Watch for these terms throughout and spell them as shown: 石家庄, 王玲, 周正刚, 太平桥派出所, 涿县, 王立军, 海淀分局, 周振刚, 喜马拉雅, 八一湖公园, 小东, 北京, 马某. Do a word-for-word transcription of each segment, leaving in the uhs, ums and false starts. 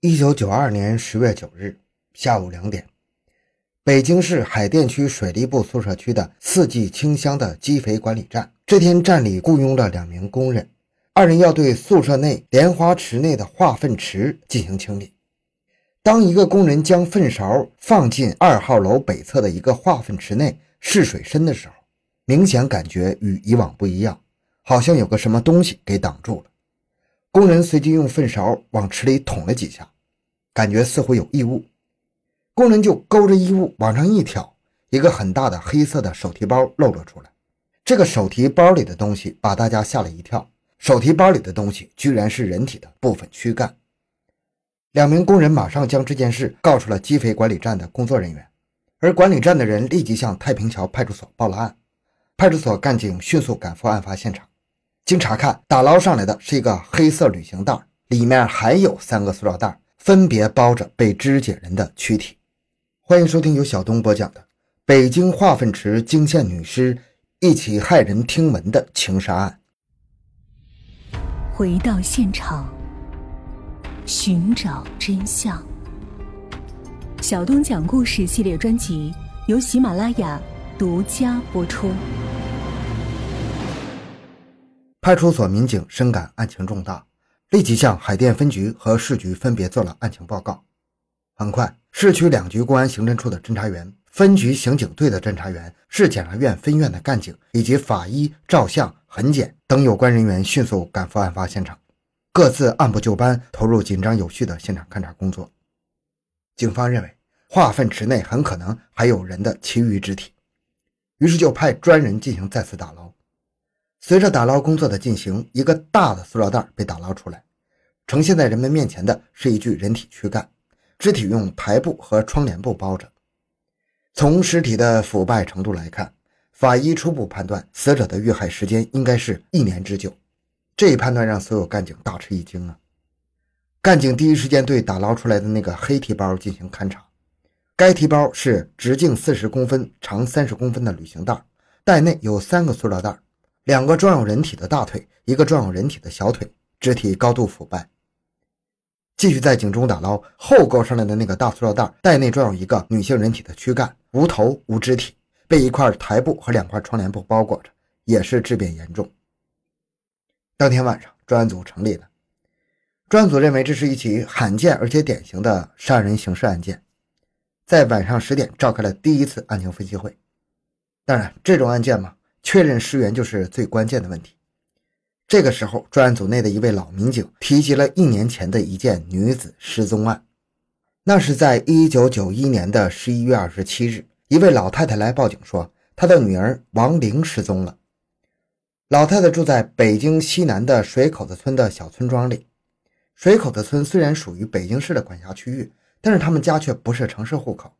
一九九二年十月九日下午两点，北京市海淀区水利部宿舍区的四季清乡的基肥管理站，这天站里雇佣了两名工人，二人要对宿舍内莲花池内的化粪池进行清理。当一个工人将粪勺放进二号楼北侧的一个化粪池内试水深的时候，明显感觉与以往不一样，好像有个什么东西给挡住了。工人随即用粪勺往池里捅了几下，感觉似乎有异物。工人就勾着衣物往上一挑，一个很大的黑色的手提包露了出来。这个手提包里的东西把大家吓了一跳，手提包里的东西居然是人体的部分躯干。两名工人马上将这件事告诉了基肥管理站的工作人员，而管理站的人立即向太平桥派出所报了案。派出所干警迅速赶赴案发现场，经查看，打捞上来的是一个黑色旅行袋，里面还有三个塑料袋，分别包着被肢解人的躯体。欢迎收听由小东播讲的《北京化粪池惊现女尸，一起骇人听闻的情杀案》。回到现场，寻找真相。小东讲故事系列专辑由喜马拉雅独家播出。派出所民警深感案情重大，立即向海淀分局和市局分别做了案情报告。很快，市区两局公安刑侦处的侦查员、分局刑警队的侦查员、市检察院分院的干警以及法医、照相、痕检等有关人员迅速赶赴案发现场，各自按部就班投入紧张有序的现场勘查工作。警方认为化粪池内很可能还有人的其余肢体，于是就派专人进行再次打捞。随着打捞工作的进行，一个大的塑料袋被打捞出来，呈现在人们面前的是一具人体躯干，肢体用台布和窗帘布包着。从尸体的腐败程度来看，法医初步判断死者的遇害时间应该是一年之久。这一判断让所有干警大吃一惊啊！干警第一时间对打捞出来的那个黑提包进行勘查。该提包是直径四十公分、长三十公分的旅行袋，袋内有三个塑料袋，两个装有人体的大腿，一个装有人体的小腿，肢体高度腐败。继续在井中打捞，后勾上来的那个大塑料袋，袋内装有一个女性人体的躯干，无头无肢体，被一块台布和两块窗帘布包裹着，也是质变严重。当天晚上，专案组成立了。专案组认为这是一起罕见而且典型的杀人刑事案件，在晚上十点召开了第一次案情分析会。当然，这种案件嘛，确认尸源就是最关键的问题。这个时候，专案组内的一位老民警提及了一年前的一件女子失踪案。那是在一九九一年的十一月二十七日，一位老太太来报警说，她的女儿王玲失踪了。老太太住在北京西南的水口子村的小村庄里。水口子村虽然属于北京市的管辖区域，但是他们家却不是城市户口。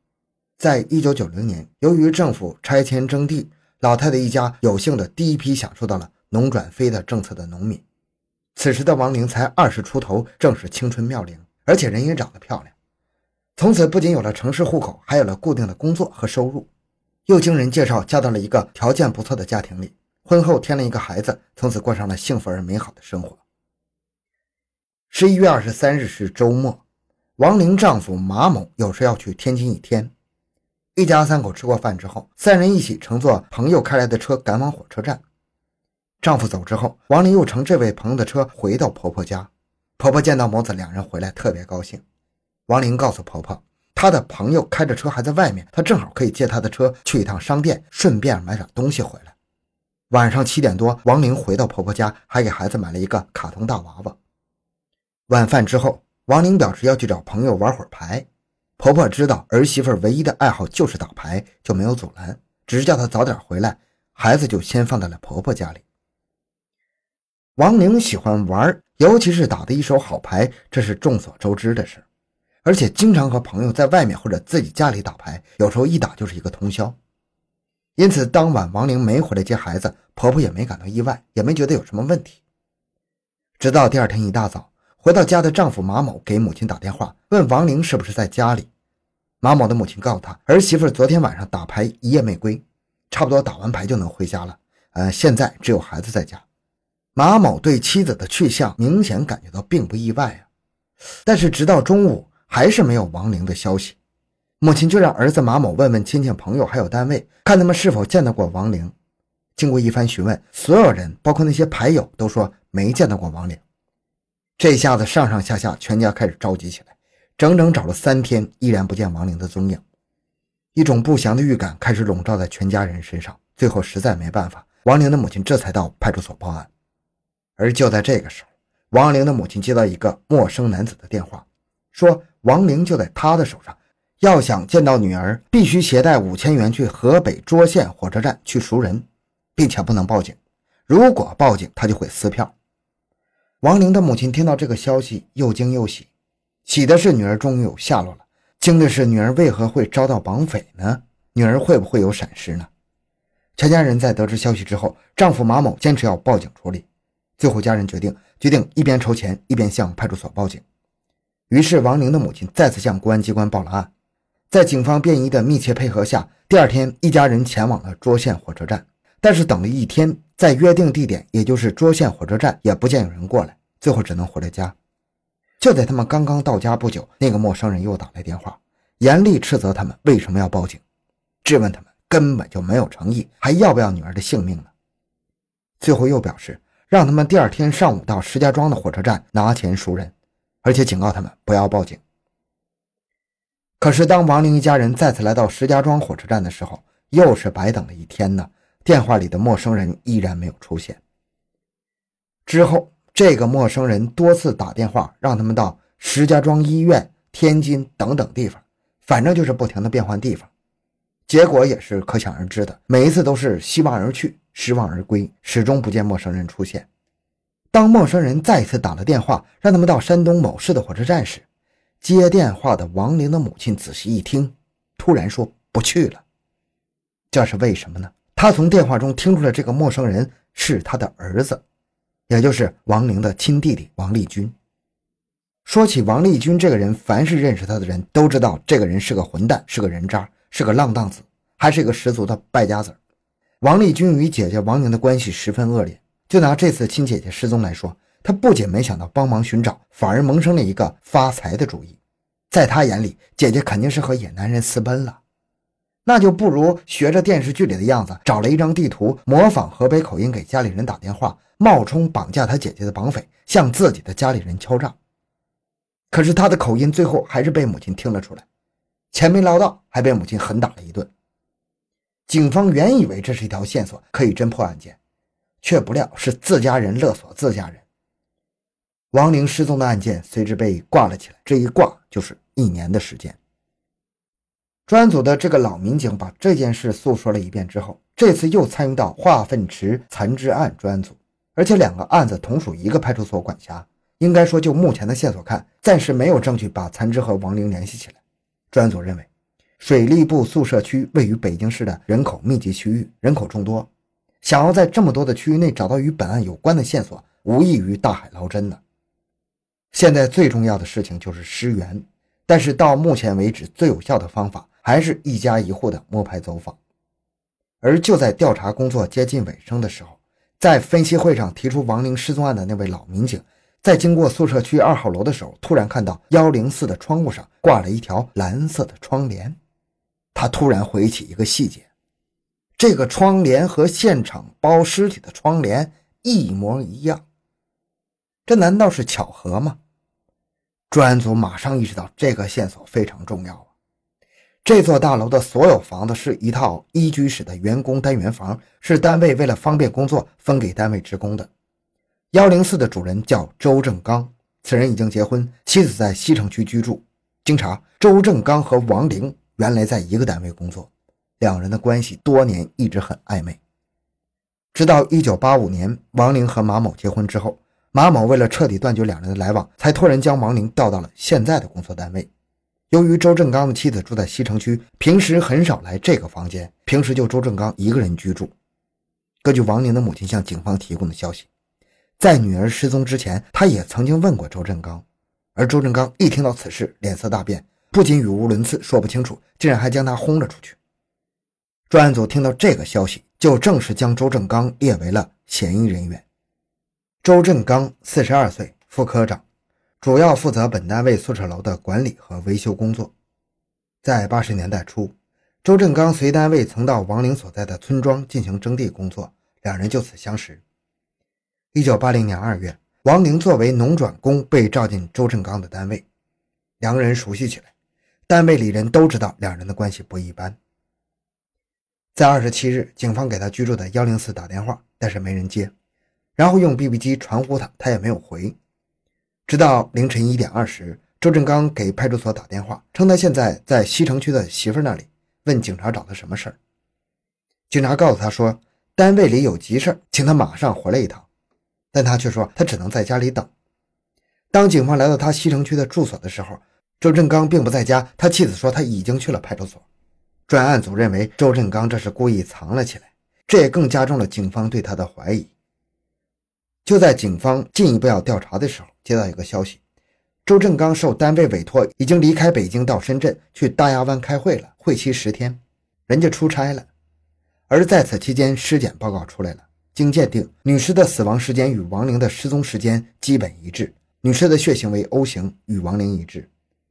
在一九九零年，由于政府拆迁征地，老太太一家有幸的第一批享受到了农转非的政策的农民。此时的王玲才二十出头，正是青春妙龄，而且人也长得漂亮。从此不仅有了城市户口，还有了固定的工作和收入。又经人介绍嫁到了一个条件不错的家庭里，婚后添了一个孩子，从此过上了幸福而美好的生活。十一月二十三日是周末，王玲丈夫马某有事要去天津一天，一家三口吃过饭之后，三人一起乘坐朋友开来的车赶往火车站。丈夫走之后，王玲又乘这位朋友的车回到婆婆家。婆婆见到母子两人回来特别高兴。王玲告诉婆婆，她的朋友开着车还在外面，她正好可以借她的车去一趟商店，顺便买点东西回来。晚上七点多，王玲回到婆婆家，还给孩子买了一个卡通大娃娃。晚饭之后，王玲表示要去找朋友玩会儿牌，婆婆知道儿媳妇唯一的爱好就是打牌，就没有阻拦，只是叫她早点回来，孩子就先放到了婆婆家里。王玲喜欢玩，尤其是打的一手好牌，这是众所周知的事，而且经常和朋友在外面或者自己家里打牌，有时候一打就是一个通宵。因此当晚王玲没回来接孩子，婆婆也没感到意外，也没觉得有什么问题。直到第二天一大早，回到家的丈夫马某给母亲打电话，问王玲是不是在家里。马某的母亲告诉他，儿媳妇昨天晚上打牌一夜没归，差不多打完牌就能回家了，呃，现在只有孩子在家。马某对妻子的去向明显感觉到并不意外啊，但是直到中午还是没有王玲的消息。母亲就让儿子马某问问亲戚朋友还有单位，看他们是否见到过王玲。经过一番询问，所有人包括那些牌友都说没见到过王玲。这下子上上下下全家开始着急起来，整整找了三天依然不见王玲的踪影。一种不祥的预感开始笼罩在全家人身上，最后实在没办法，王玲的母亲这才到派出所报案。而就在这个时候，王玲的母亲接到一个陌生男子的电话，说王玲就在他的手上，要想见到女儿必须携带五千元去河北涿县火车站去赎人，并且不能报警，如果报警他就会撕票。王玲的母亲听到这个消息又惊又喜，喜的是女儿终于有下落了，惊的是女儿为何会遭到绑匪呢？女儿会不会有闪失呢？全家人在得知消息之后，丈夫马某坚持要报警处理，最后家人决定决定一边筹钱一边向派出所报警。于是王玲的母亲再次向公安机关报了案。在警方便衣的密切配合下，第二天一家人前往了涿县火车站，但是等了一天，在约定地点也就是涿县火车站也不见有人过来，最后只能回了家。就在他们刚刚到家不久，那个陌生人又打来电话，严厉斥责他们为什么要报警，质问他们根本就没有诚意，还要不要女儿的性命呢？最后又表示让他们第二天上午到石家庄的火车站拿钱赎人，而且警告他们不要报警。可是当王玲一家人再次来到石家庄火车站的时候，又是白等了一天呢，电话里的陌生人依然没有出现。之后这个陌生人多次打电话让他们到石家庄医院、天津等等地方，反正就是不停的变换地方，结果也是可想而知的，每一次都是希望而去失望而归，始终不见陌生人出现。当陌生人再次打了电话让他们到山东某市的火车站时，接电话的王玲的母亲仔细一听，突然说不去了。这是为什么呢？她从电话中听出来这个陌生人是她的儿子，也就是王玲的亲弟弟王立军。说起王立军这个人，凡是认识他的人都知道这个人是个混蛋，是个人渣，是个浪荡子，还是一个十足的败家子。王立军与姐姐王宁的关系十分恶劣，就拿这次亲姐姐失踪来说，他不仅没想到帮忙寻找，反而萌生了一个发财的主意。在他眼里，姐姐肯定是和野男人私奔了，那就不如学着电视剧里的样子，找了一张地图，模仿河北口音给家里人打电话，冒充绑架他姐姐的绑匪，向自己的家里人敲诈。可是他的口音最后还是被母亲听了出来，前没捞到还被母亲狠打了一顿。警方原以为这是一条线索，可以侦破案件，却不料是自家人勒索自家人。王玲失踪的案件随之被挂了起来，这一挂就是一年的时间。专案组的这个老民警把这件事诉说了一遍之后，这次又参与到化粪池残肢案专案组，而且两个案子同属一个派出所管辖，应该说就目前的线索看，暂时没有证据把残肢和王玲联系起来。专案组认为，水利部宿舍区位于北京市的人口密集区域，人口众多，想要在这么多的区域内找到与本案有关的线索，无异于大海捞针的。现在最重要的事情就是尸源，但是到目前为止最有效的方法还是一家一户的摸排走访。而就在调查工作接近尾声的时候，在分析会上提出王玲失踪案的那位老民警，在经过宿舍区二号楼的时候，突然看到一零四的窗户上挂了一条蓝色的窗帘。他突然回忆起一个细节，这个窗帘和现场包尸体的窗帘一模一样，这难道是巧合吗？专案组马上意识到这个线索非常重要啊！这座大楼的所有房子是一套一居室的员工单元房，是单位为了方便工作分给单位职工的。一零四的主人叫周正刚，此人已经结婚，妻子在西城区居住。经查，周正刚和王玲原来在一个单位工作，两人的关系多年一直很暧昧。直到一九八五年王玲和马某结婚之后，马某为了彻底断绝两人的来往，才托人将王玲调到了现在的工作单位。由于周正刚的妻子住在西城区，平时很少来这个房间，平时就周正刚一个人居住。根据王玲的母亲向警方提供的消息，在女儿失踪之前，他也曾经问过周振刚，而周振刚一听到此事脸色大变，不仅语无伦次说不清楚，竟然还将他轰了出去。专案组听到这个消息，就正式将周振刚列为了嫌疑人员。周振刚四十二岁，副科长，主要负责本单位宿舍楼的管理和维修工作。在八十年代初，周振刚随单位曾到王陵所在的村庄进行征地工作，两人就此相识。一九八零年二月，王陵作为农转工被召进周振刚的单位，两个人熟悉起来，单位里人都知道两人的关系不一般。在二十七日，警方给他居住的一零四打电话，但是没人接，然后用 B B 机传呼他，他也没有回。直到凌晨一点二十，周振刚给派出所打电话，称他现在在西城区的媳妇那里，问警察找他什么事儿。警察告诉他说单位里有急事，请他马上回来一趟，但他却说他只能在家里等。当警方来到他西城区的住所的时候，周振刚并不在家，他妻子说他已经去了派出所。专案组认为周振刚这是故意藏了起来，这也更加重了警方对他的怀疑。就在警方进一步要调查的时候，接到一个消息，周振刚受单位委托已经离开北京到深圳去大亚湾开会了，会期十天，人家出差了。而在此期间，尸检报告出来了，经鉴定，女尸的死亡时间与王玲的失踪时间基本一致，女尸的血型为 O 型，与王玲一致。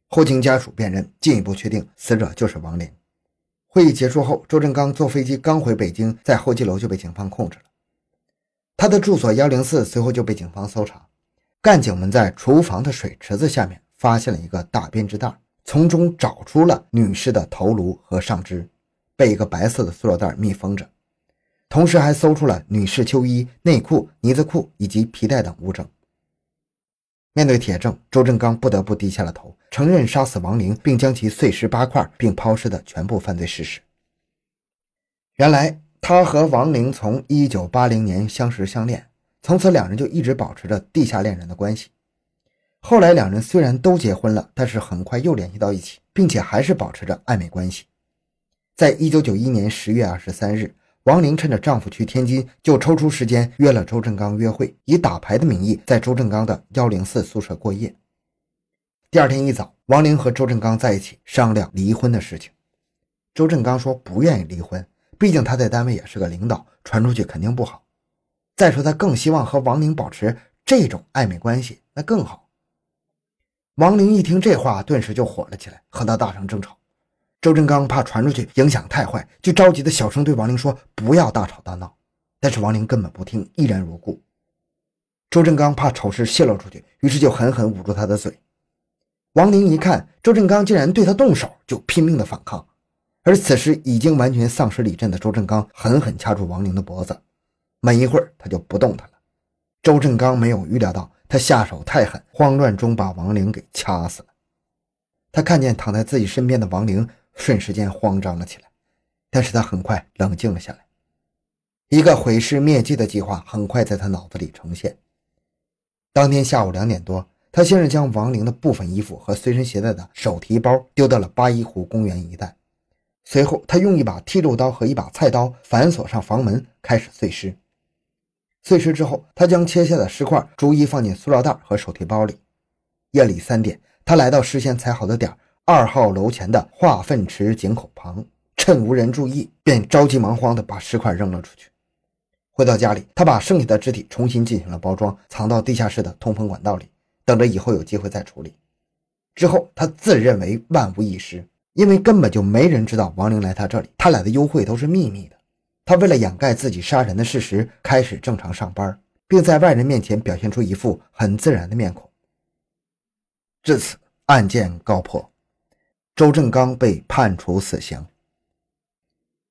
后经家属辨认，进一步确定死者就是王玲。会议结束后，周振刚坐飞机刚回北京，在候机楼就被警方控制了。他的住所一零四随后就被警方搜查，干警们在厨房的水池子下面发现了一个大编织袋，从中找出了女尸的头颅和上肢，被一个白色的塑料袋密封着，同时还搜出了女士秋衣、内裤、呢子裤以及皮带等物证。面对铁证，周振刚不得不低下了头，承认杀死王玲并将其碎尸八块并抛尸的全部犯罪事实。原来他和王玲从一九八零年相识相恋，从此两人就一直保持着地下恋人的关系。后来两人虽然都结婚了，但是很快又联系到一起，并且还是保持着暧昧关系。在一九九一年十月二十三日，王玲趁着丈夫去天津，就抽出时间约了周振刚约会，以打牌的名义在周振刚的一零四宿舍过夜。第二天一早，王玲和周振刚在一起商量离婚的事情。周振刚说不愿意离婚，毕竟他在单位也是个领导，传出去肯定不好。再说他更希望和王玲保持这种暧昧关系，那更好。王玲一听这话，顿时就火了起来，和他大声争吵。周振刚怕传出去影响太坏，就着急的小声对王玲说不要大吵大闹，但是王玲根本不听，依然如故。周振刚怕丑事泄露出去，于是就狠狠捂住他的嘴。王玲一看周振刚竟然对他动手，就拼命的反抗，而此时已经完全丧失理智的周振刚狠狠掐住王玲的脖子，没一会儿他就不动弹了。周振刚没有预料到他下手太狠，慌乱中把王玲给掐死了。他看见躺在自己身边的王玲，瞬时间慌张了起来，但是他很快冷静了下来。一个毁尸灭迹的计划很快在他脑子里呈现。当天下午两点多，他先是将王玲的部分衣服和随身携带的手提包丢到了八一湖公园一带，随后他用一把剃度刀和一把菜刀反锁上房门，开始碎尸。碎尸之后，他将切下的尸块逐一放进塑料袋和手提包里。夜里三点，他来到事先踩好的点二号楼前的化粪池井口旁，趁无人注意便着急忙慌地把尸块扔了出去。回到家里，他把剩下的肢体重新进行了包装，藏到地下室的通风管道里，等着以后有机会再处理。之后他自认为万无一失，因为根本就没人知道王玲来他这里，他俩的幽会都是秘密的。他为了掩盖自己杀人的事实，开始正常上班，并在外人面前表现出一副很自然的面孔。至此，案件告破，周振刚被判处死刑。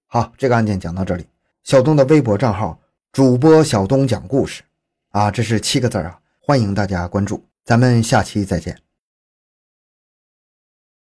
好，这个案件讲到这里。小东的微博账号主播小东讲故事啊，这是七个字啊，欢迎大家关注，咱们下期再见。